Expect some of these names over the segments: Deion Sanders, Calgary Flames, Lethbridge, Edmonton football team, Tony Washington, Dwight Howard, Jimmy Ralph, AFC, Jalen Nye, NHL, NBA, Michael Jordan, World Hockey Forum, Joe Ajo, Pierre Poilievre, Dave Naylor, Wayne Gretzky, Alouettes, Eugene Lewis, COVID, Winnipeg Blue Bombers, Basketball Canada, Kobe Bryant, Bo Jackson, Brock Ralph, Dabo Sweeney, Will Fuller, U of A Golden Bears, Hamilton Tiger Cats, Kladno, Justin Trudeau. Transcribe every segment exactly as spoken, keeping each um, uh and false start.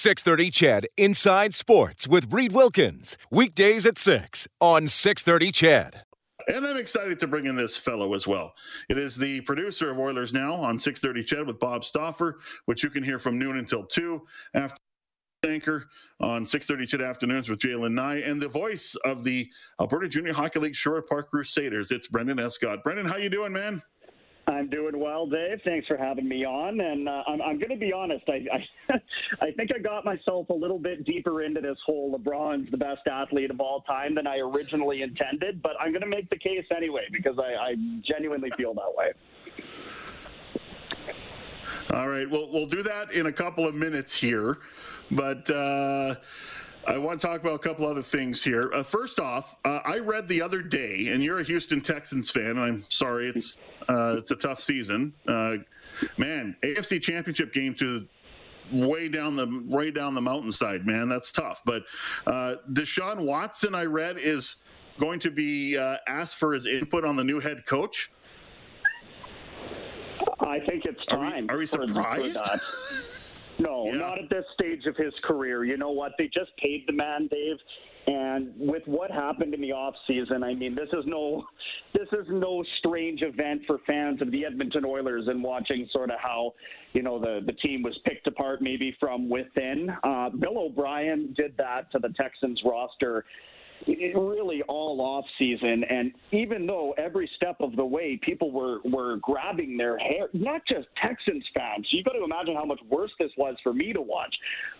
six thirty C H E D Inside Sports with Reed Wilkins. Weekdays at six on six thirty C H E D. And I'm excited to bring in this fellow as well. It is the producer of Oilers Now on six thirty C H E D with Bob Stauffer, which you can hear from noon until two. After anchor on six thirty C H E D Afternoons with Jalen Nye, and the voice of the Alberta Junior Hockey League Shore Park Crusaders, it's Brenden Escott. Brenden, how you doing, man? I'm doing well, Dave. Thanks for having me on. And uh, I'm, I'm going to be honest. I I, I think I got myself a little bit deeper into this whole LeBron's the best athlete of all time than I originally intended. But I'm going to make the case anyway because I, I genuinely feel that way. All right. Well, we'll do that in a couple of minutes here. But uh, I want to talk about a couple other things here. Uh, first off, uh, I read the other day, and you're a Houston Texans fan, and I'm sorry it's – Uh, it's a tough season, uh, man. A F C Championship game to way down the way down the mountainside, man. That's tough. But uh, Deshaun Watson, I read, is going to be uh, asked for his input on the new head coach. I think it's time. Are we, are we surprised? No, yeah. Not at this stage of his career. You know what? They just paid the man, Dave. And with what happened in the offseason, I mean, this is no this is no strange event for fans of the Edmonton Oilers and watching sort of how, you know, the, the team was picked apart maybe from within. Uh, Bill O'Brien did that to the Texans roster really all off season, and even though every step of the way people were were grabbing their hair, not just Texans fans, you got to imagine how much worse this was for me to watch,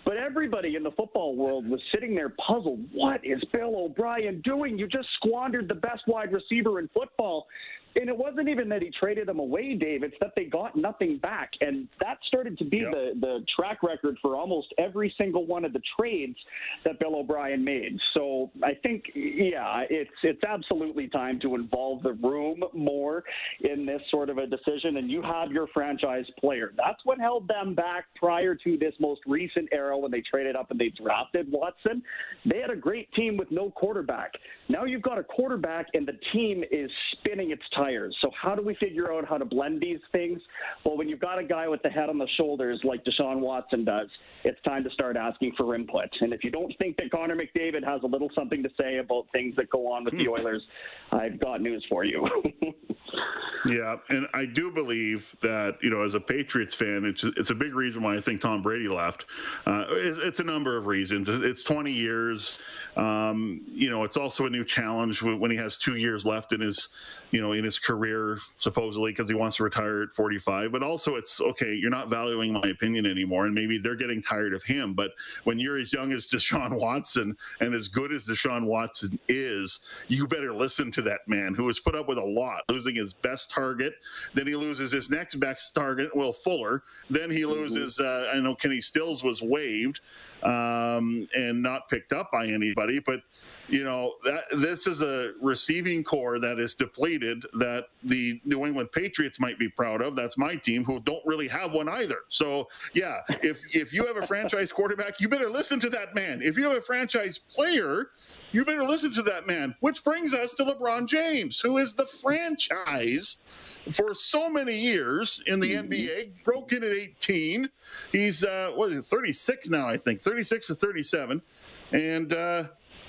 but everybody in the football world was sitting there puzzled. What is Bill O'Brien doing? You just squandered the best wide receiver in football. And it wasn't even that he traded them away, Dave. It's that they got nothing back. And that started to be yep. the, the track record for almost every single one of the trades that Bill O'Brien made. So I think, yeah, it's it's absolutely time to involve the room more in this sort of a decision. And you have your franchise player. That's what held them back prior to this most recent era when they traded up and they drafted Watson. They had a great team with no quarterback. Now you've got a quarterback and the team is spinning its tires. So how do we figure out how to blend these things? Well, when you've got a guy with the head on the shoulders like Deshaun Watson does, it's time to start asking for input. And if you don't think that Connor McDavid has a little something to say about things that go on with the Oilers, I've got news for you. Yeah, and I do believe that, you know, as a Patriots fan, it's it's a big reason why I think Tom Brady left. Uh, it's, it's a number of reasons. It's twenty years. Um, you know, it's also a new challenge when he has two years left in his, you know, in his career, supposedly, because he wants to retire at forty-five. But also it's, okay, you're not valuing my opinion anymore, and maybe they're getting tired of him. But when you're as young as Deshaun Watson and as good as Deshaun Watson is, you better listen to that man who was put up with a lot, losing his best target. Then he loses his next best target, Will Fuller. Then he loses, uh, I know Kenny Stills was waived um, and not picked up by anybody, but you know, that this is a receiving core that is depleted that the New England Patriots might be proud of. That's my team, who don't really have one either. So, yeah, if if you have a franchise quarterback, you better listen to that man. If you have a franchise player, you better listen to that man. Which brings us to LeBron James, who is the franchise for so many years in the mm-hmm. N B A, broke in at eighteen. He's, uh, what is it, thirty-six now, I think, thirty-six or thirty-seven. And, uh,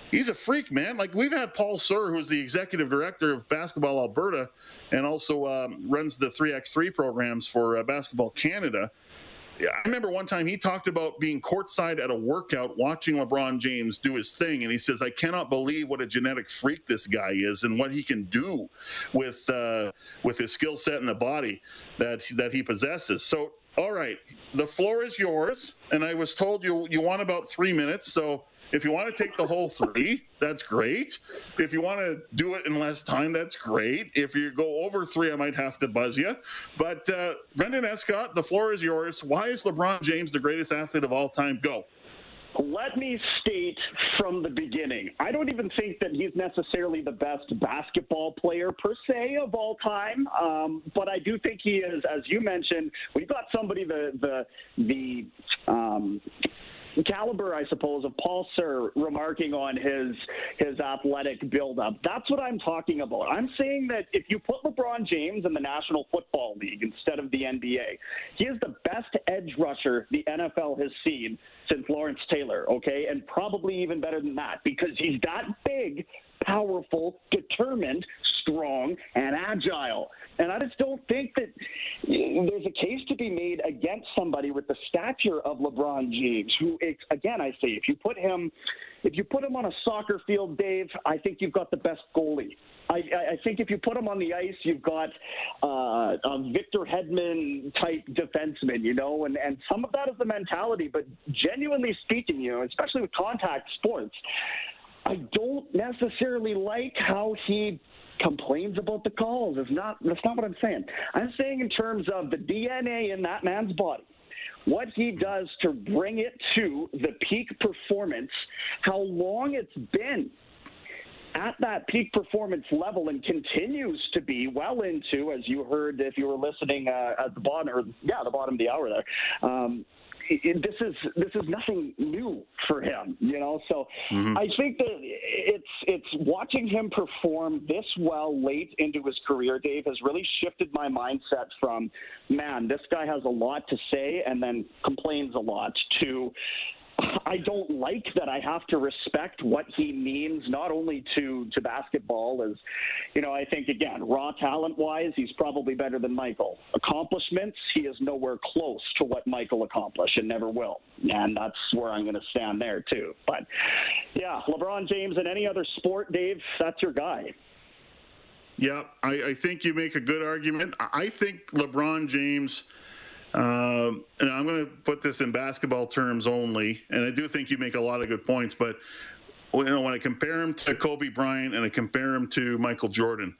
he's a freak, man. Like, we've had Paul Sir, who's the executive director of Basketball Alberta and also um, runs the three by three programs for uh, Basketball Canada. Yeah, I remember one time he talked about being courtside at a workout watching LeBron James do his thing, and he says, I cannot believe what a genetic freak this guy is and what he can do with uh, with his skill set and the body that that he possesses. So, all right, the floor is yours, and I was told you you want about three minutes, so if you want to take the whole three, that's great. If you want to do it in less time, that's great. If you go over three, I might have to buzz you. But uh, Brenden Escott, the floor is yours. Why is LeBron James the greatest athlete of all time? Go. Let me state from the beginning, I don't even think that he's necessarily the best basketball player per se of all time, um, but I do think he is, as you mentioned, we've got somebody the the the um, caliber, I suppose, of Paul Sir remarking on his his athletic buildup. That's what I'm talking about. I'm saying that if you put LeBron James in the National Football League instead of the N B A, he is the best edge rusher the N F L has seen since Lawrence Taylor, okay? And probably even better than that, because he's that big, powerful, determined, strong, and agile. And I just don't think that there's a case to be made against somebody with the stature of LeBron James, who, again, I say, if you put him if you put him on a soccer field, Dave, I think you've got the best goalie. I, I think if you put him on the ice, you've got uh, a Victor Hedman-type defenseman, you know, and, and some of that is the mentality. But genuinely speaking, you know, especially with contact sports, I don't necessarily like how he complains about the calls. It's not, that's not what I'm saying. I'm saying in terms of the D N A in that man's body, what he does to bring it to the peak performance, how long it's been at that peak performance level and continues to be well into, as you heard if you were listening uh, at the bottom, or, yeah, the bottom of the hour there, um, This is this is nothing new for him, you know. So mm-hmm. I think that it's it's watching him perform this well late into his career, Dave, has really shifted my mindset from, man, this guy has a lot to say and then complains a lot, to I don't like that I have to respect what he means, not only to, to basketball, as, you know, I think, again, raw talent-wise, he's probably better than Michael. Accomplishments, he is nowhere close to what Michael accomplished and never will. And that's where I'm going to stand there, too. But, yeah, LeBron James in any other sport, Dave, that's your guy. Yeah, I, I think you make a good argument. I think LeBron James... Um, and I'm going to put this in basketball terms only, and I do think you make a lot of good points, but you know, when I compare him to Kobe Bryant and I compare him to Michael Jordan,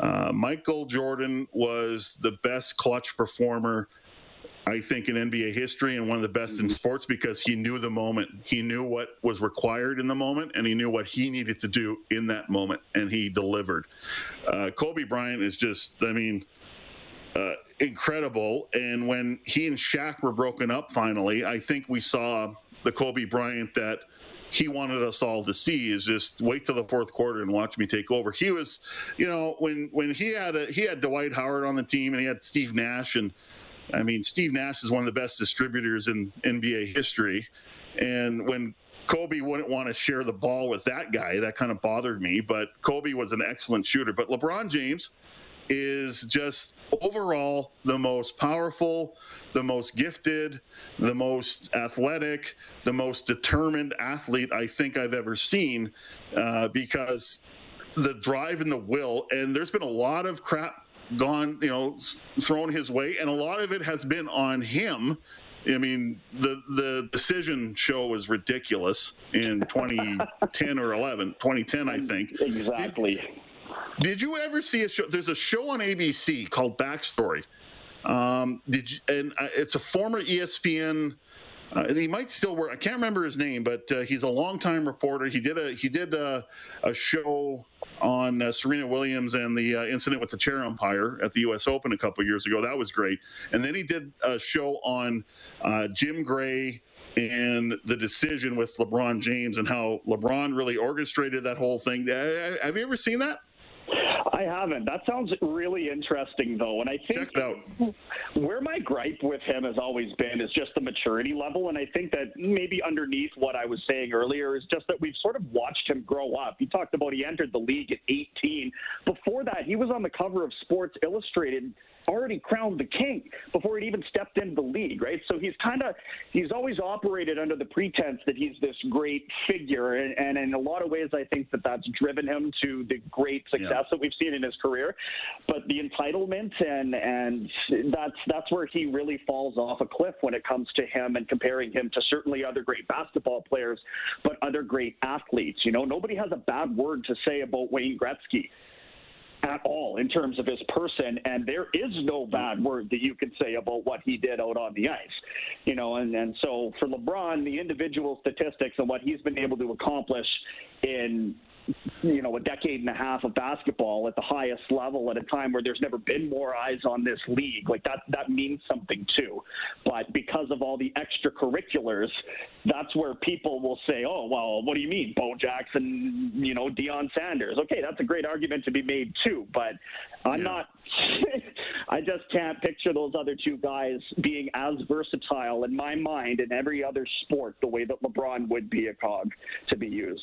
uh, Michael Jordan was the best clutch performer, I think, in N B A history, and one of the best in sports, because he knew the moment. He knew what was required in the moment, and he knew what he needed to do in that moment, and he delivered. Uh, Kobe Bryant is just, I mean... Uh, incredible. And when he and Shaq were broken up finally, I think we saw the Kobe Bryant that he wanted us all to see, is just wait till the fourth quarter and watch me take over. He was, you know, when when he had a, he had Dwight Howard on the team, and he had Steve Nash, and I mean, Steve Nash is one of the best distributors in N B A history. And when Kobe wouldn't want to share the ball with that guy, that kind of bothered me. But Kobe was an excellent shooter. But LeBron James is just overall the most powerful, the most gifted, the most athletic, the most determined athlete I think I've ever seen, uh, because the drive and the will, and there's been a lot of crap gone, you know, thrown his way, and a lot of it has been on him. I mean, the, the decision show was ridiculous in twenty ten or eleven, twenty ten, I think. Exactly. It, Did you ever see a show? There's a show on A B C called Backstory. Um, did you, and uh, it's a former E S P N. Uh, and he might still work. I can't remember his name, but uh, he's a longtime reporter. He did a he did a, a show on uh, Serena Williams and the uh, incident with the chair umpire at the U S Open a couple of years ago. That was great. And then he did a show on uh, Jim Gray and the decision with LeBron James, and how LeBron really orchestrated that whole thing. Uh, have you ever seen that? I haven't. That sounds really interesting, though. And I think where my gripe with him has always been is just the maturity level. And I think that maybe underneath what I was saying earlier is just that we've sort of watched him grow up. You talked about he entered the league at eighteen. Before that, he was on the cover of Sports Illustrated, already crowned the king before he'd even stepped into the league, right? So he's kind of, he's always operated under the pretense that he's this great figure. And, and in a lot of ways, I think that that's driven him to the great success yeah. that we've seen in his career. But the entitlement, and, and that's, that's where he really falls off a cliff when it comes to him, and comparing him to certainly other great basketball players, but other great athletes. You know, nobody has a bad word to say about Wayne Gretzky at all in terms of his person, and there is no bad word that you can say about what he did out on the ice, you know. And, and so for LeBron, the individual statistics and what he's been able to accomplish in you know, a decade and a half of basketball at the highest level at a time where there's never been more eyes on this league. Like, that, that means something too. But because of all the extracurriculars, that's where people will say, oh, well, what do you mean? Bo Jackson, you know, Deion Sanders. Okay, that's a great argument to be made too, but I'm yeah. not, I just can't picture those other two guys being as versatile in my mind in every other sport the way that LeBron would be a cog to be used.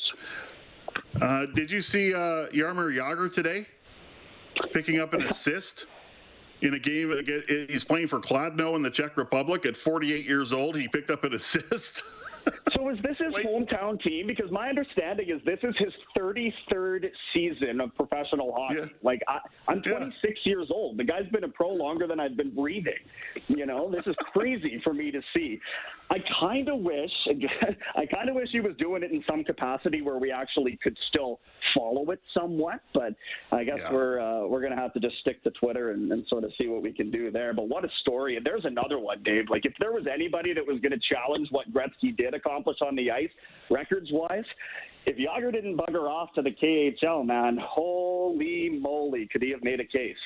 Uh, did you see uh, Jaromir Jagr today picking up an assist in a game? He's playing for Kladno in the Czech Republic. At forty-eight years old, he picked up an assist. So is this his hometown team? Because my understanding is this is his thirty-third season of professional hockey. Yeah. Like, I, I'm twenty-six yeah. years old. The guy's been a pro longer than I've been breathing. You know, this is crazy for me to see. I kind of wish, I kind of wish he was doing it in some capacity where we actually could still follow it somewhat. But I guess yeah. we're uh, we're gonna have to just stick to Twitter and, and sort of see what we can do there. But what a story! And there's another one, Dave. Like, if there was anybody that was gonna challenge what Gretzky did accomplish on the ice, records-wise, if Jagr didn't bugger off to the K H L, man, holy moly, could he have made a case?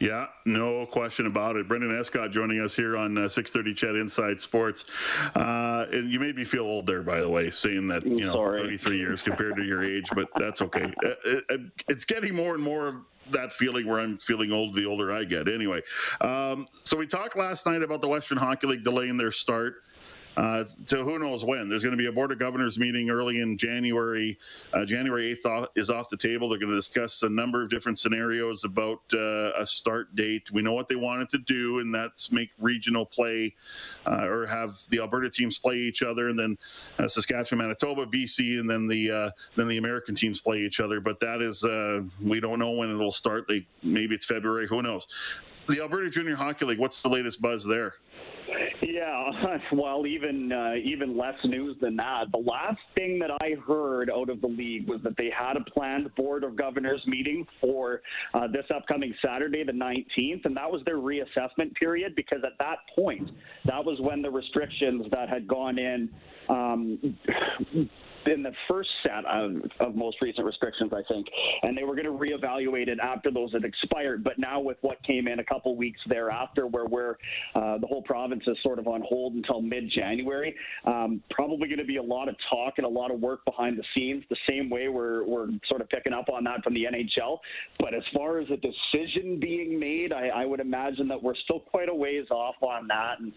Yeah, no question about it. Brenden Escott joining us here on uh, six thirty Chat Inside Sports. Uh, and you made me feel old there, by the way, saying that, you know, Sorry. thirty-three years compared to your age, but that's okay. It, it, it's getting more and more that feeling where I'm feeling old the older I get. Anyway, um, so we talked last night about the Western Hockey League delaying their start. Uh, to who knows when. There's going to be a Board of Governors meeting early in January. Uh, January eighth is off the table. They're going to discuss a number of different scenarios about uh, a start date. We know what they wanted to do, and that's make regional play uh, or have the Alberta teams play each other, and then uh, Saskatchewan, Manitoba, B C, and then the uh, then the American teams play each other. But that is, uh, we don't know when it'll start. Like, maybe it's February. Who knows? The Alberta Junior Hockey League, what's the latest buzz there? Yeah, well, even uh, even less news than that. The last thing that I heard out of the league was that they had a planned Board of Governors meeting for uh, this upcoming Saturday, the nineteenth, and that was their reassessment period, because at that point, that was when the restrictions that had gone in um, in the first set of, of most recent restrictions, I think, and they were going to reevaluate it after those had expired. But now with what came in a couple weeks thereafter, where we're uh, the whole province is sort of on hold until mid-January, um, probably going to be a lot of talk and a lot of work behind the scenes, the same way we're we're sort of picking up on that from the N H L. But as far as a decision being made, I, I would imagine that we're still quite a ways off on that. And,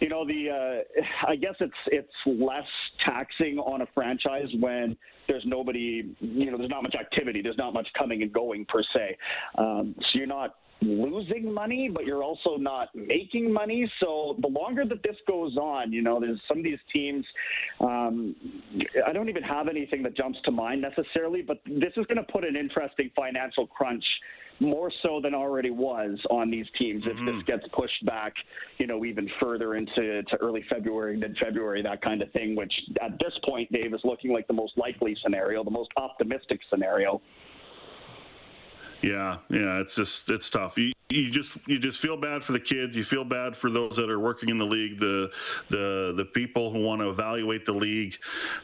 you know, the uh, I guess it's it's less taxing on a franchise when there's nobody, you know, there's not much activity, there's not much coming and going per se. Um, so you're not losing money, but you're also not making money. So the longer that this goes on, you know, there's some of these teams, um, I don't even have anything that jumps to mind necessarily, but this is going to put an interesting financial crunch, more so than already was, on these teams if mm-hmm. this gets pushed back, you know, even further into to early February, mid-February, that kind of thing, which at this point, Dave, is looking like the most likely scenario, the most optimistic scenario. Yeah, yeah, it's just it's tough. You you just you just feel bad for the kids. You feel bad for those that are working in the league, the the the people who want to evaluate the league,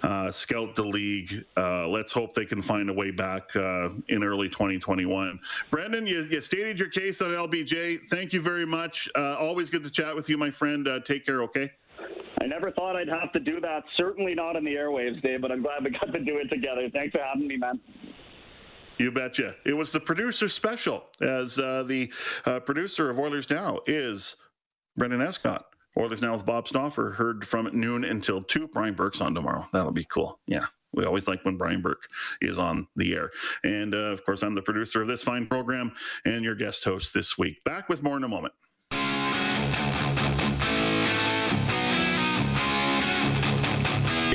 uh, scout the league. Uh, let's hope they can find a way back uh, in early twenty twenty-one. Brenden, you, you stated your case on L B J. Thank you very much. Uh, always good to chat with you, my friend. Uh, take care. Okay. I never thought I'd have to do that. Certainly not on the airwaves, Dave. But I'm glad we got to do it together. Thanks for having me, man. You betcha. It was the producer special, as uh, the uh, producer of Oilers Now is Brenden Escott. Oilers Now with Bob Stauffer, heard from at noon until two. Brian Burke's on tomorrow. That'll be cool. Yeah. We always like when Brian Burke is on the air. And, uh, of course, I'm the producer of this fine program and your guest host this week. Back with more in a moment.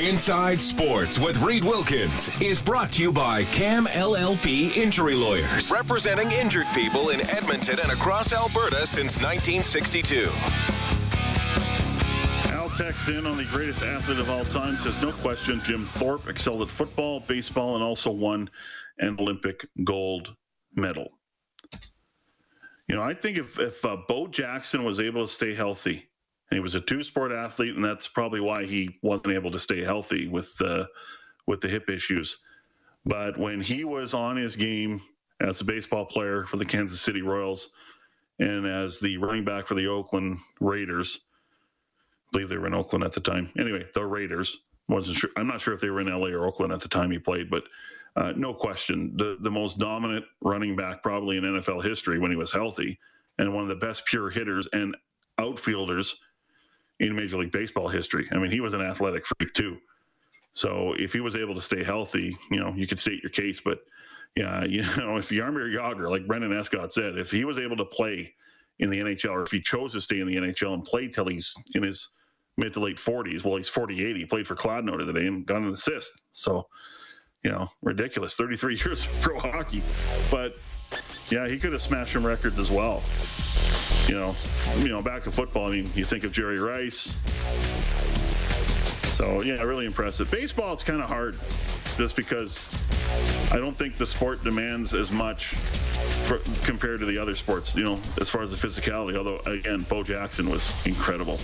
Inside Sports with Reed Wilkins is brought to you by Cam L L P Injury Lawyers, representing injured people in Edmonton and across Alberta since nineteen sixty-two. Al texts in on the greatest athlete of all time, says, no question, Jim Thorpe excelled at football, baseball, and also won an Olympic gold medal. You know, I think if, if uh, Bo Jackson was able to stay healthy, and he was a two-sport athlete, and that's probably why he wasn't able to stay healthy with uh, with the hip issues. But when he was on his game as a baseball player for the Kansas City Royals and as the running back for the Oakland Raiders, I believe they were in Oakland at the time. Anyway, the Raiders. Wasn't sure. I'm not sure if they were in L A or Oakland at the time he played, but uh, no question, the, the most dominant running back probably in N F L history when he was healthy, and one of the best pure hitters and outfielders in Major League Baseball history. I mean, he was an athletic freak too. So if he was able to stay healthy, you know, you could state your case. But yeah, you know, if Jaromir Jagr, like Brenden Escott said, if he was able to play in the N H L, or if he chose to stay in the N H L and play till he's in his mid to late forties, well, he's forty-eight. He played for Kladno today and got an assist. So, you know, ridiculous. thirty-three years of pro hockey. But yeah, he could have smashed some records as well. You know, you know, back to football. I mean, you think of Jerry Rice. So yeah, really impressive. Baseball, it's kind of hard, just because I don't think the sport demands as much for, compared to the other sports. You know, as far as the physicality. Although again, Bo Jackson was incredible.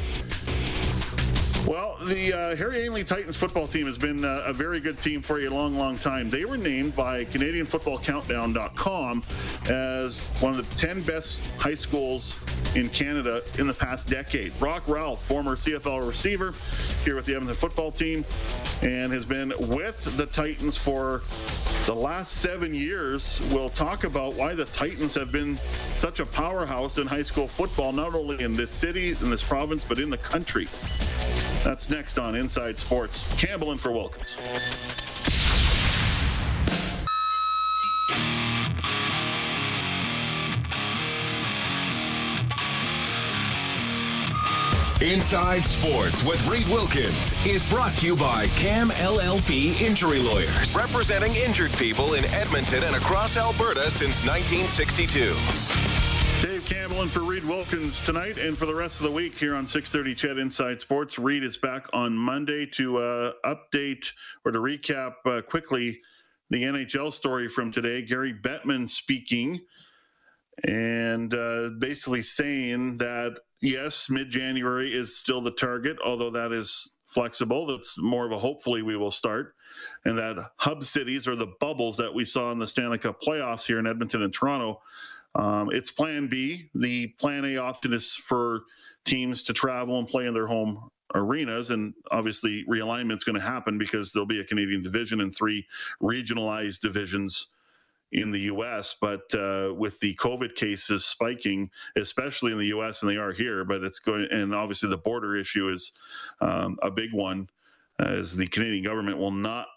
Well, the uh, Harry Ainlay Titans football team has been uh, a very good team for a long, long time. They were named by Canadian Football Countdown dot com as one of the ten best high schools in Canada in the past decade. Brock Ralph, former C F L receiver, here with the Edmonton football team, and has been with the Titans for the last seven years. We'll talk about why the Titans have been such a powerhouse in high school football, not only in this city, in this province, but in the country. That's next on Inside Sports. Campbell in for Wilkins. Inside Sports with Reed Wilkins is brought to you by Cam L L P Injury Lawyers, representing injured people in Edmonton and across Alberta since nineteen sixty-two. Dave Campbell in for Reed Wilkins tonight and for the rest of the week here on six thirty Chet Inside Sports. Reed is back on Monday to uh, update or to recap uh, quickly the N H L story from today. Gary Bettman speaking and uh, basically saying that, yes, mid-January is still the target, although that is flexible. That's more of a hopefully we will start. And that hub cities or the bubbles that we saw in the Stanley Cup playoffs here in Edmonton and Toronto, Um, it's plan B. The plan A option is for teams to travel and play in their home arenas. And obviously realignment's going to happen because there'll be a Canadian division and three regionalized divisions in the U S. But uh, with the COVID cases spiking, especially in the U S, and they are here, but it's going, and obviously the border issue is um, a big one, as the Canadian government will not,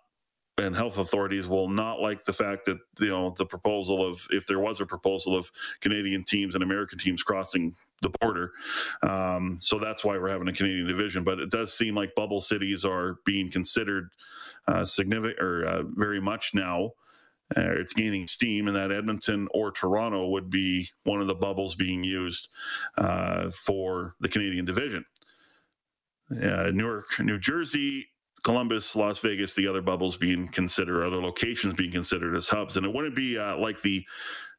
and health authorities will not like the fact that, you know, the proposal of, if there was a proposal of Canadian teams and American teams crossing the border. Um, so that's why we're having a Canadian division, but it does seem like bubble cities are being considered uh, significant or uh, very much now. Uh, it's gaining steam, and that Edmonton or Toronto would be one of the bubbles being used uh, for the Canadian division. Uh, Newark, New Jersey, Columbus, Las Vegas, the other bubbles being considered, other locations being considered as hubs. And it wouldn't be uh, like the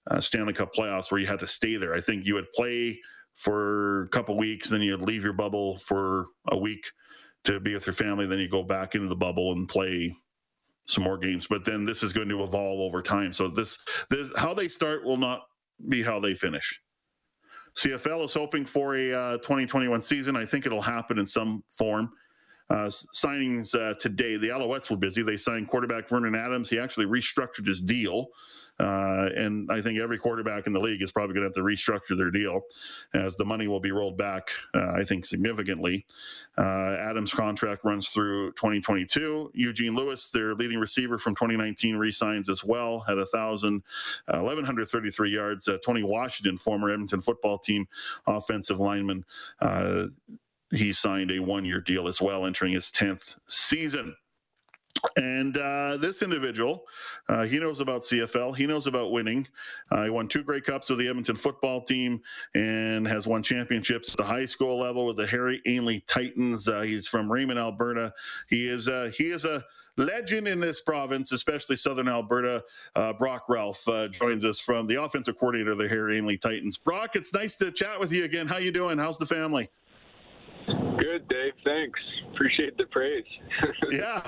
uh, Stanley Cup playoffs where you had to stay there. I think you would play for a couple weeks, then you'd leave your bubble for a week to be with your family, then you go back into the bubble and play some more games. But then this is going to evolve over time. So this, this how they start will not be how they finish. C F L is hoping for a uh, twenty twenty-one season. I think it'll happen in some form. Uh, signings uh, today. The Alouettes were busy. They signed quarterback Vernon Adams. He actually restructured his deal. Uh, and I think every quarterback in the league is probably going to have to restructure their deal, as the money will be rolled back, uh, I think, significantly. Uh, Adams' contract runs through twenty twenty-two. Eugene Lewis, their leading receiver from twenty nineteen, re-signs as well, had one thousand one hundred thirty-three yards. Uh, Tony Washington, former Edmonton football team offensive lineman, uh, he signed a one-year deal as well, entering his tenth season. And uh, this individual, uh, he knows about C F L. He knows about winning. Uh, he won two Grey Cups with the Edmonton football team and has won championships at the high school level with the Harry Ainlay Titans. Uh, he's from Raymond, Alberta. He is uh, he is a legend in this province, especially southern Alberta. Uh, Brock Ralph uh, joins us from the offensive coordinator of the Harry Ainlay Titans. Brock, it's nice to chat with you again. How you doing? How's the family? Good, Dave. Thanks. Appreciate the praise. Yeah.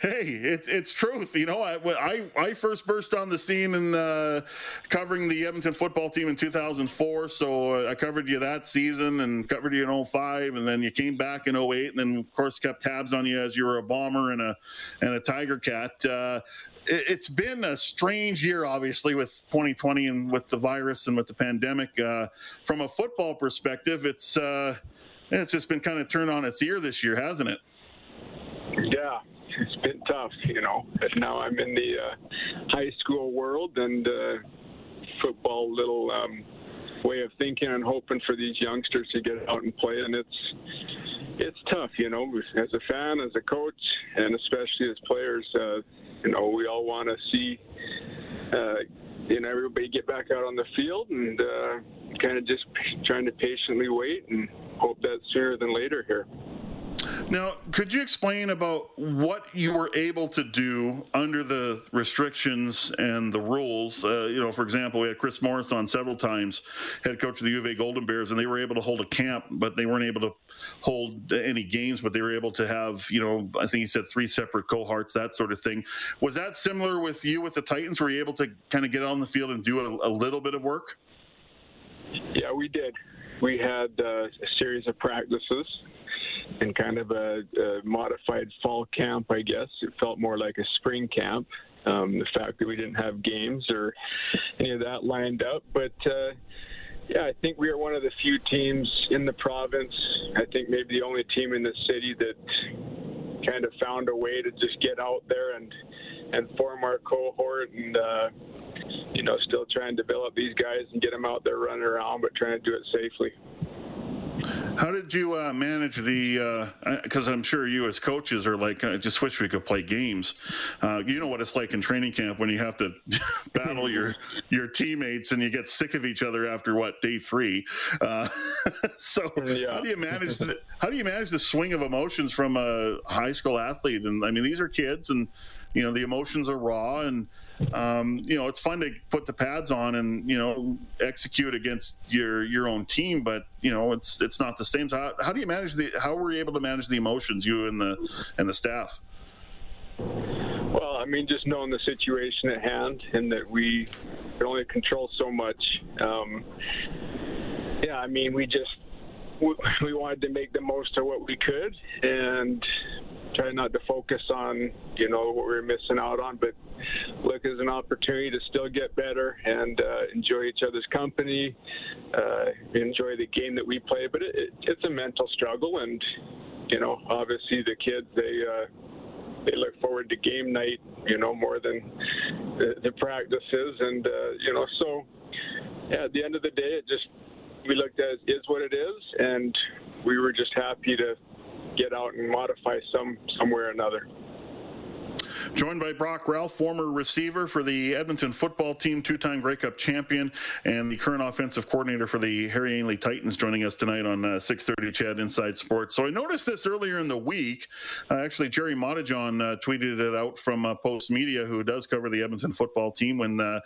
Hey, it's it's truth. You know, I, I, I first burst on the scene in uh, covering the Edmonton football team in two thousand four. So I covered you that season and covered you in oh five, and then you came back in oh eight, and then of course kept tabs on you as you were a Bomber and a and a Tiger Cat. Uh, it, it's been a strange year, obviously, with twenty twenty and with the virus and with the pandemic. Uh, from a football perspective, it's uh, it's just been kind of turned on its ear this year, hasn't it? Yeah. It's been tough, you know. But now I'm in the uh, high school world and uh, football little um, way of thinking and hoping for these youngsters to get out and play. And it's it's tough, you know, as a fan, as a coach, and especially as players. Uh, you know, we all want to see, uh, you know, everybody get back out on the field and uh, kind of just trying to patiently wait and hope that sooner than later here. Now, could you explain about what you were able to do under the restrictions and the rules? Uh, you know, for example, we had Chris Morris on several times, head coach of the U of A Golden Bears, and they were able to hold a camp, but they weren't able to hold any games, but they were able to have, you know, I think he said three separate cohorts, that sort of thing. Was that similar with you with the Titans? Were you able to kind of get on the field and do a, a little bit of work? Yeah, we did. We had uh, a series of practices and kind of a, a modified fall camp, I guess. It felt more like a spring camp. Um, the fact that we didn't have games or any of that lined up. But, uh, yeah, I think we are one of the few teams in the province, I think maybe the only team in the city that kind of found a way to just get out there and, and form our cohort and, uh, you know, still try and develop these guys and get them out there running around, but trying to do it safely. How did you uh, manage the uh, – because I'm sure you as coaches are like, I just wish we could play games. Uh, you know what it's like in training camp when you have to battle your your teammates and you get sick of each other after, what, day three. Uh, so yeah. how do you manage the, how do you manage the swing of emotions from a high school athlete? And, I mean, these are kids and, you know, the emotions are raw and – Um, you know, it's fun to put the pads on and, you know, execute against your, your own team, but you know, it's, it's not the same. So how, how do you manage the, how were you able to manage the emotions, you and the, and the staff? Well, I mean, just knowing the situation at hand and that we can only control so much. Um, yeah, I mean, we just, we, we wanted to make the most of what we could and try not to focus on, you know, what we were missing out on, but look as an opportunity to still get better and uh, enjoy each other's company, uh, enjoy the game that we play. But it, it, it's a mental struggle, and you know, obviously the kids they uh, they look forward to game night, you know, more than the, the practices, and uh, you know, so yeah, at the end of the day, it just we looked at it is what it is, and we were just happy to get out and modify some somewhere or another. Joined by Brock Ralph, former receiver for the Edmonton football team, two-time Grey Cup champion, and the current offensive coordinator for the Harry Ainlay Titans, joining us tonight on uh, six thirty Chad Inside Sports. So I noticed this earlier in the week. Uh, actually, Jerry Montajon uh, tweeted it out from uh, Post Media, who does cover the Edmonton football team when uh,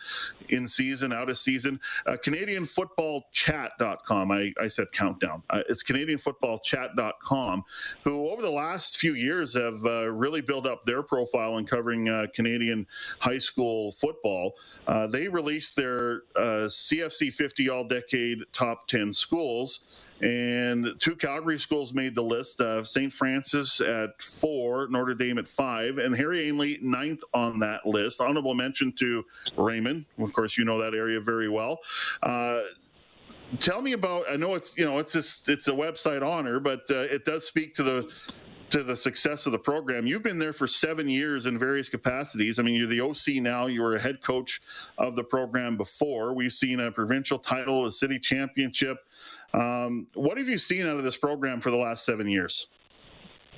in season, out of season. Uh, Canadian Football Chat dot com. I, I said countdown. Uh, it's Canadian Football Chat dot com, who over the last few years have uh, really built up their profile and covering uh, Canadian high school football. Uh, they released their uh, C F C fifty All-Decade Top ten Schools, and two Calgary schools made the list, uh, Saint Francis at four, Notre Dame at five, and Harry Ainlay ninth on that list. Honorable mention to Raymond. Of course, you know that area very well. Uh, tell me about, I know it's, you know, it's just, it's a website honor, but uh, it does speak to the to the success of the program. You've been there for seven years in various capacities. I mean, you're the O C now. You were a head coach of the program before. We've seen a provincial title, a city championship. Um, what have you seen out of this program for the last seven years?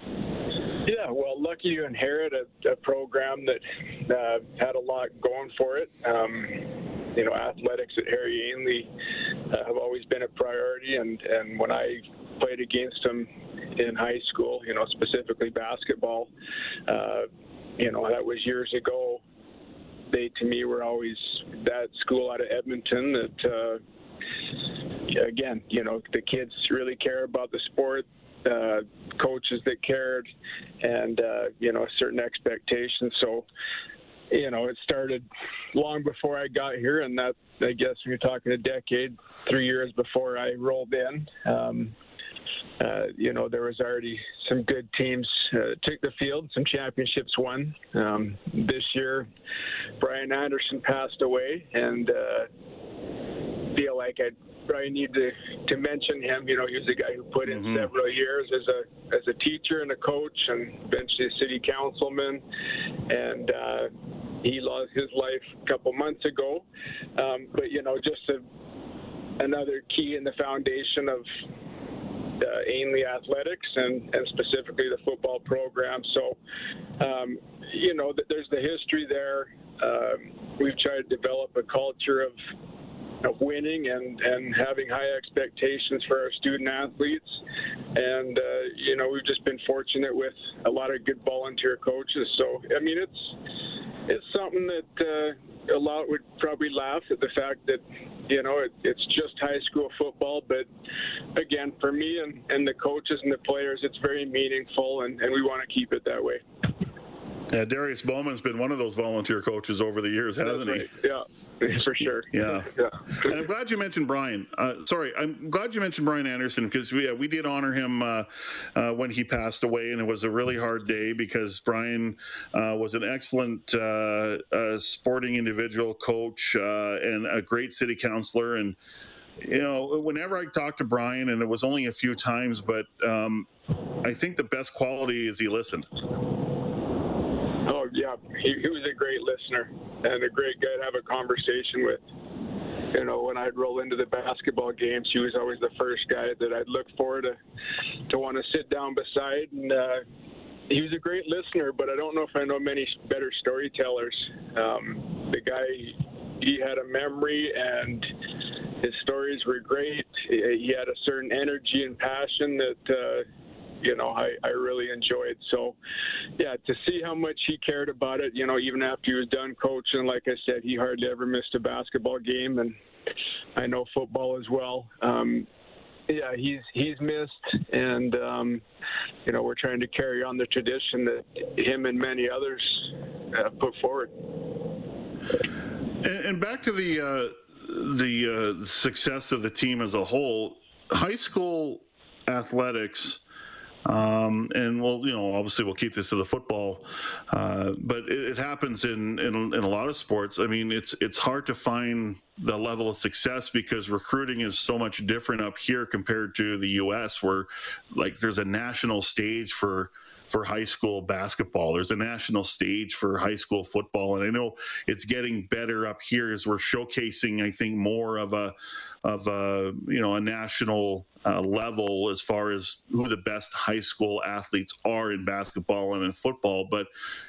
Yeah, well, lucky you inherit a, a program that uh, had a lot going for it. Um, You know, athletics at Harry Ainlay uh, have always been a priority, and, and when I played against them in high school, you know, specifically basketball, uh, you know, that was years ago. They, to me, were always that school out of Edmonton that, uh, again, you know, the kids really care about the sport. uh, coaches that cared, and uh, you know, certain expectations. So, you know, it started long before I got here, and that, I guess you're talking a decade, three years before I rolled in. Um, uh, you know, there was already some good teams uh, took the field, some championships won. Um, this year, Brian Anderson passed away, and uh, feel like I probably need to, to mention him. You know, he was a guy who put in mm-hmm. several years as a as a teacher and a coach, and eventually a city councilman, and. Uh, He lost his life a couple months ago, um, but you know, just a, another key in the foundation of uh, Ainlay Athletics and, and specifically the football program. So, um, you know, th- there's the history there. Um, we've tried to develop a culture of of winning and, and having high expectations for our student athletes. And, uh, you know, we've just been fortunate with a lot of good volunteer coaches. So, I mean, it's... It's something that uh, a lot would probably laugh at the fact that, you know, it, it's just high school football. But again, for me and, and the coaches and the players, it's very meaningful, and, and we want to keep it that way. Yeah, Darius Bowman's been one of those volunteer coaches over the years, hasn't That's right. he? Yeah, for sure. Yeah. yeah. And I'm glad you mentioned Brian. Uh, sorry, I'm glad you mentioned Brian Anderson, because we, uh, we did honor him uh, uh, when he passed away, and it was a really hard day because Brian uh, was an excellent uh, uh, sporting individual, coach, uh, and a great city councilor. And, you know, whenever I talked to Brian, and it was only a few times, but um, I think the best quality is he listened. Yeah, he, he was a great listener and a great guy to have a conversation with. You know, when I'd roll into the basketball games, he was always the first guy that I'd look for to to want to sit down beside. And uh, he was a great listener, but I don't know if I know many better storytellers. Um, the guy, he had a memory, and his stories were great. He had a certain energy and passion that... Uh, you know, I, I really enjoyed. So, yeah, to see how much he cared about it, you know, even after he was done coaching, like I said, he hardly ever missed a basketball game, and I know football as well. Um, yeah, he's he's missed, and, um, you know, we're trying to carry on the tradition that him and many others uh, put forward. And, and back to the, uh, the uh, success of the team as a whole, high school athletics – Um, and we'll, you know, obviously we'll keep this to the football, uh, but it, it happens in, in in a lot of sports. I mean, it's it's hard to find the level of success because recruiting is so much different up here compared to the U S, where like there's a national stage for for high school basketball. There's a national stage for high school football. And I know it's getting better up here as we're showcasing, I think, more of a, of a, you know, a national uh, level as far as who the best high school athletes are in basketball and in football, but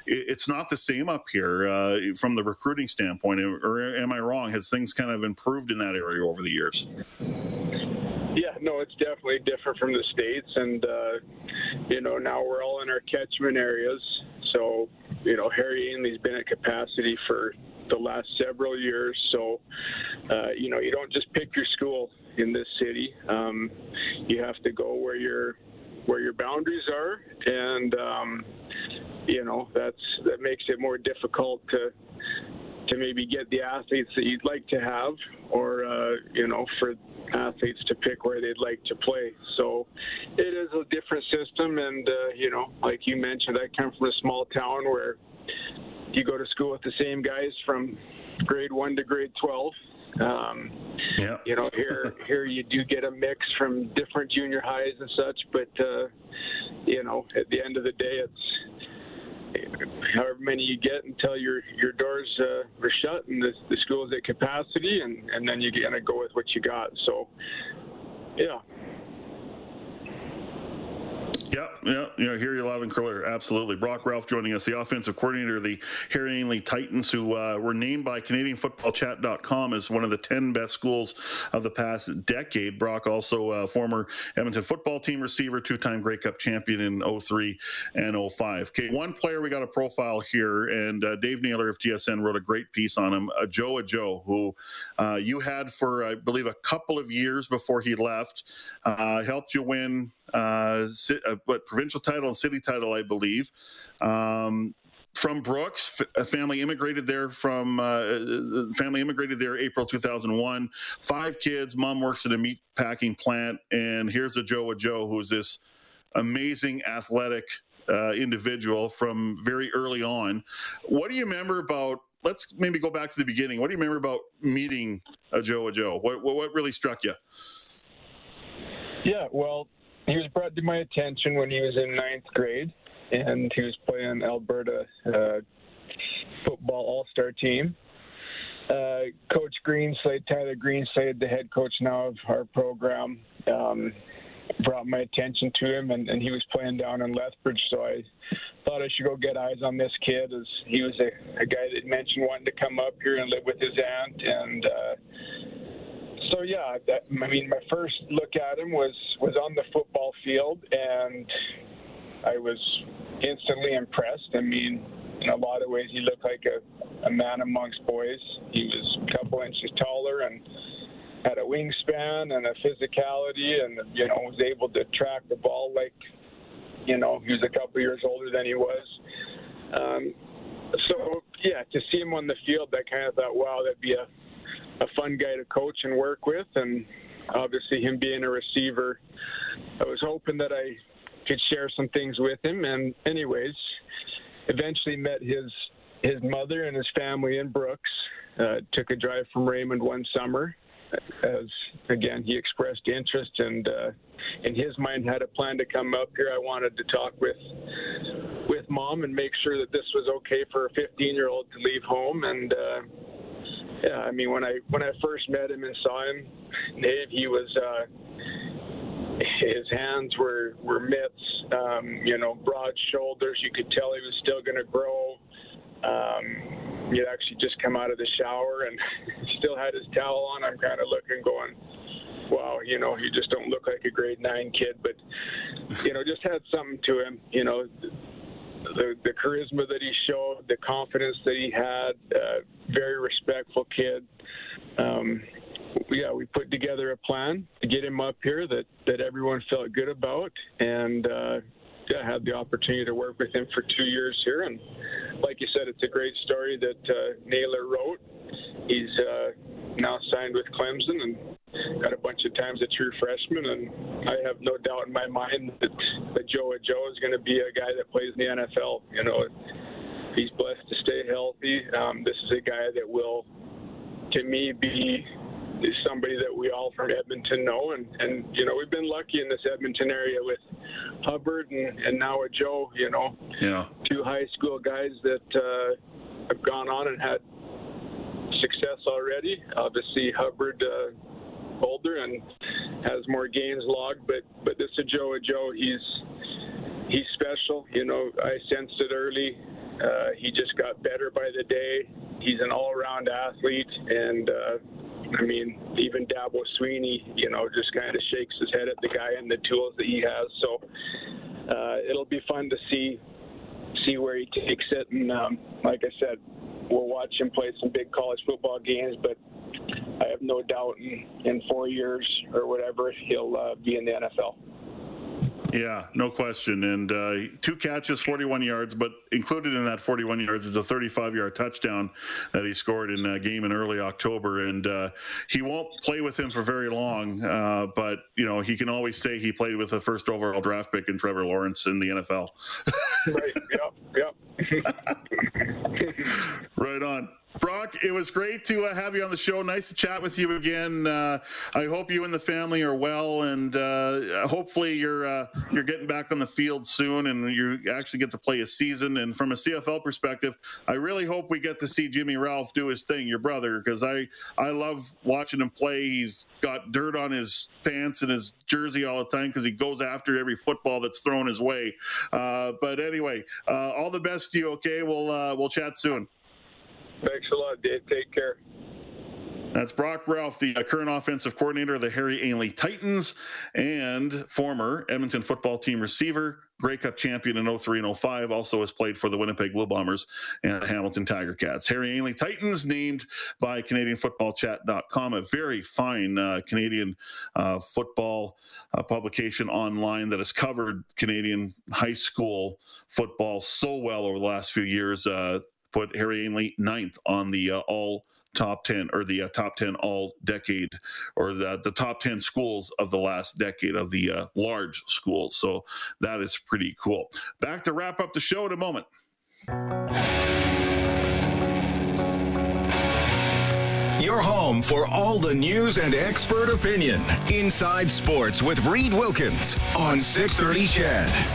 it, it's not the same up here uh, from the recruiting standpoint. Or am I wrong? Has things kind of improved in that area over the years? Yeah, no, it's definitely different from the States, and, uh, you know, now we're all in our catchment areas. So, you know, Harry Ainley's been at capacity for the last several years. So, uh, you know, you don't just pick your school in this city. Um, you have to go where your where your boundaries are, and, um, you know, that's that makes it more difficult to to maybe get the athletes that you'd like to have, or, uh, you know, for athletes to pick where they'd like to play. So it is a different system. And, uh, you know, like you mentioned, I come from a small town where you go to school with the same guys from grade one to grade twelve. Um, yep. You know, here, here you do get a mix from different junior highs and such, but, uh, you know, at the end of the day, it's, however many you get until your your doors uh, are shut and the, the school's at capacity, and, and then you kind of go with what you got. So, yeah. Yep, yeah, you know, hear you loud and clear. Absolutely. Brock Ralph joining us, the offensive coordinator of the Harry Ainlay Titans, who uh, were named by Canadian Football Chat dot com as one of the ten best schools of the past decade. Brock, also a former Edmonton football team receiver, two-time Grey Cup champion in oh three and oh five. Okay, one player we got a profile here, and uh, Dave Naylor of T S N wrote a great piece on him, uh, Joe Ajo, who uh, you had for, I believe, a couple of years before he left, uh, helped you win uh, si- uh, what provincial title and city title, I believe. Um, from Brooks, a family immigrated there from uh, family immigrated there April two thousand one. Five kids, mom works at a meat packing plant, and here's a Joe Ajo, who's this amazing athletic uh, individual from very early on. What do you remember about, let's maybe go back to the beginning. What do you remember about meeting a Joe Ajo? What, what really struck you? Yeah, well, he was brought to my attention when he was in ninth grade, and he was playing Alberta uh, football all-star team. Uh, Coach Greenside, Tyler Greenside, the head coach now of our program, um, brought my attention to him, and, and he was playing down in Lethbridge, so I thought I should go get eyes on this kid, as he was a, a guy that mentioned wanting to come up here and live with his aunt. And uh, so, yeah, that, I mean, my first look at him was, was on the football field, and I was instantly impressed. I mean, in a lot of ways, he looked like a, a man amongst boys. He was a couple inches taller and had a wingspan and a physicality, and, you know, was able to track the ball like, you know, he was a couple years older than he was. Um, so, yeah, to see him on the field, I kind of thought, wow, that'd be a, a fun guy to coach and work with. And obviously him being a receiver, I was hoping that I could share some things with him. And anyways, eventually met his, his mother and his family in Brooks. Uh, took a drive from Raymond one summer, as, again, he expressed interest, and uh, in his mind had a plan to come up here. I wanted to talk with with mom and make sure that this was okay for a fifteen-year-old to leave home. And uh, yeah, I mean, when I when I first met him and saw him, Dave, he was uh, his hands were were mitts, um, you know, broad shoulders. You could tell he was still going to grow. Um, He'd actually just come out of the shower and still had his towel on. I'm kind of looking, going, wow, you know, he just don't look like a grade nine kid, but, you know, just had something to him. You know, the the charisma that he showed, the confidence that he had, uh, very respectful kid. Um, yeah, we put together a plan to get him up here that, that everyone felt good about, and uh, I had the opportunity to work with him for two years here, and like you said, it's a great story that uh, Naylor wrote. He's uh, now signed with Clemson and got a bunch of times a true freshman, and I have no doubt in my mind that, that Joe Ajo is going to be a guy that plays in the N F L. You know, he's blessed to stay healthy. Um, this is a guy that will, to me, be is somebody that we all from Edmonton know, and, and you know, we've been lucky in this Edmonton area with Hubbard and, and now with Joe, you know, yeah. Two high school guys that uh, have gone on and had success already. Obviously Hubbard uh, older and has more games logged, but but this is Joe Ajo. He's he's special. You know, I sensed it early. Uh, he just got better by the day. He's an all-around athlete, and uh, I mean, even Dabo Sweeney, you know, just kind of shakes his head at the guy and the tools that he has. So uh, it'll be fun to see see where he takes it. And um, like I said, we'll watch him play some big college football games, but I have no doubt in, in four years or whatever, he'll uh, be in the N F L. Yeah, no question. And uh, two catches, forty-one yards, but included in that forty-one yards is a thirty-five-yard touchdown that he scored in a game in early October. And uh, he won't play with him for very long, uh, but, you know, he can always say he played with the first overall draft pick in Trevor Lawrence in the N F L. Right, yep, yep. Right on. Brock, it was great to uh, have you on the show. Nice to chat with you again. Uh, I hope you and the family are well, and uh, hopefully you're uh, you're getting back on the field soon, and you actually get to play a season. And from a C F L perspective, I really hope we get to see Jimmy Ralph do his thing, your brother, because I I love watching him play. He's got dirt on his pants and his jersey all the time because he goes after every football that's thrown his way. Uh, but anyway, uh, all the best to you. Okay, we'll uh, we'll chat soon. Thanks a lot, Dave. Take care. That's Brock Ralph, the current offensive coordinator of the Harry Ainlay Titans and former Edmonton football team receiver, Grey Cup champion in oh three and oh five, also has played for the Winnipeg Blue Bombers and the Hamilton Tiger Cats. Harry Ainlay Titans, named by Canadian Football Chat dot com, a very fine uh, Canadian uh, football uh, publication online that has covered Canadian high school football so well over the last few years. Uh, put Harry Ainlay ninth on the uh, all top ten, or the uh, top ten all decade, or the, the top ten schools of the last decade of the uh, large schools. So that is pretty cool. Back to wrap up the show in a moment. Your home for all the news and expert opinion. Inside Sports with Reed Wilkins on six thirty C H E D.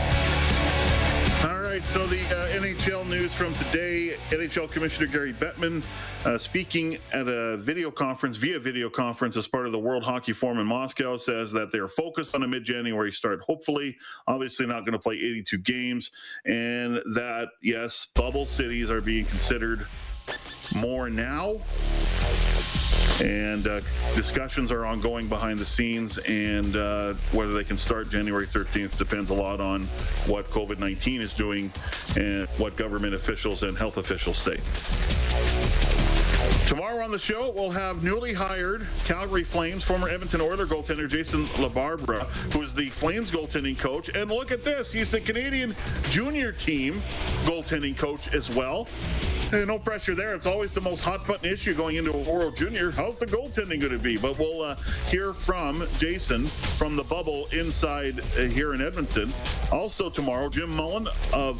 So the uh, N H L news from today, N H L Commissioner Gary Bettman uh, speaking at a video conference, via video conference as part of the World Hockey Forum in Moscow, says that they're focused on a mid-January start, hopefully, obviously not going to play eighty-two games, and that, yes, bubble cities are being considered more now. And uh, discussions are ongoing behind the scenes, and uh, whether they can start January thirteenth depends a lot on what COVID nineteen is doing and what government officials and health officials say. Tomorrow on the show, we'll have newly hired Calgary Flames, former Edmonton Oilers goaltender Jason LaBarbera, who is the Flames goaltending coach. And look at this, he's the Canadian junior team goaltending coach as well. And no pressure there. It's always the most hot-button issue going into a World Junior. How's the goaltending going to be? But we'll uh, hear from Jason from the bubble inside uh, here in Edmonton. Also tomorrow, Jim Mullen of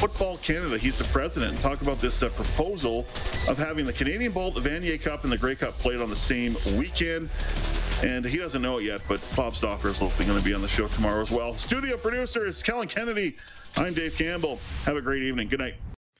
Football Canada, he's the president, and talk about this uh, proposal of having the Canadian Bowl, the Vanier Cup, and the Grey Cup played on the same weekend. And he doesn't know it yet, but Bob Stauffer is hopefully going to be on the show tomorrow as well. Studio producer is Kellen Kennedy. I'm Dave Campbell. Have a great evening. Good night.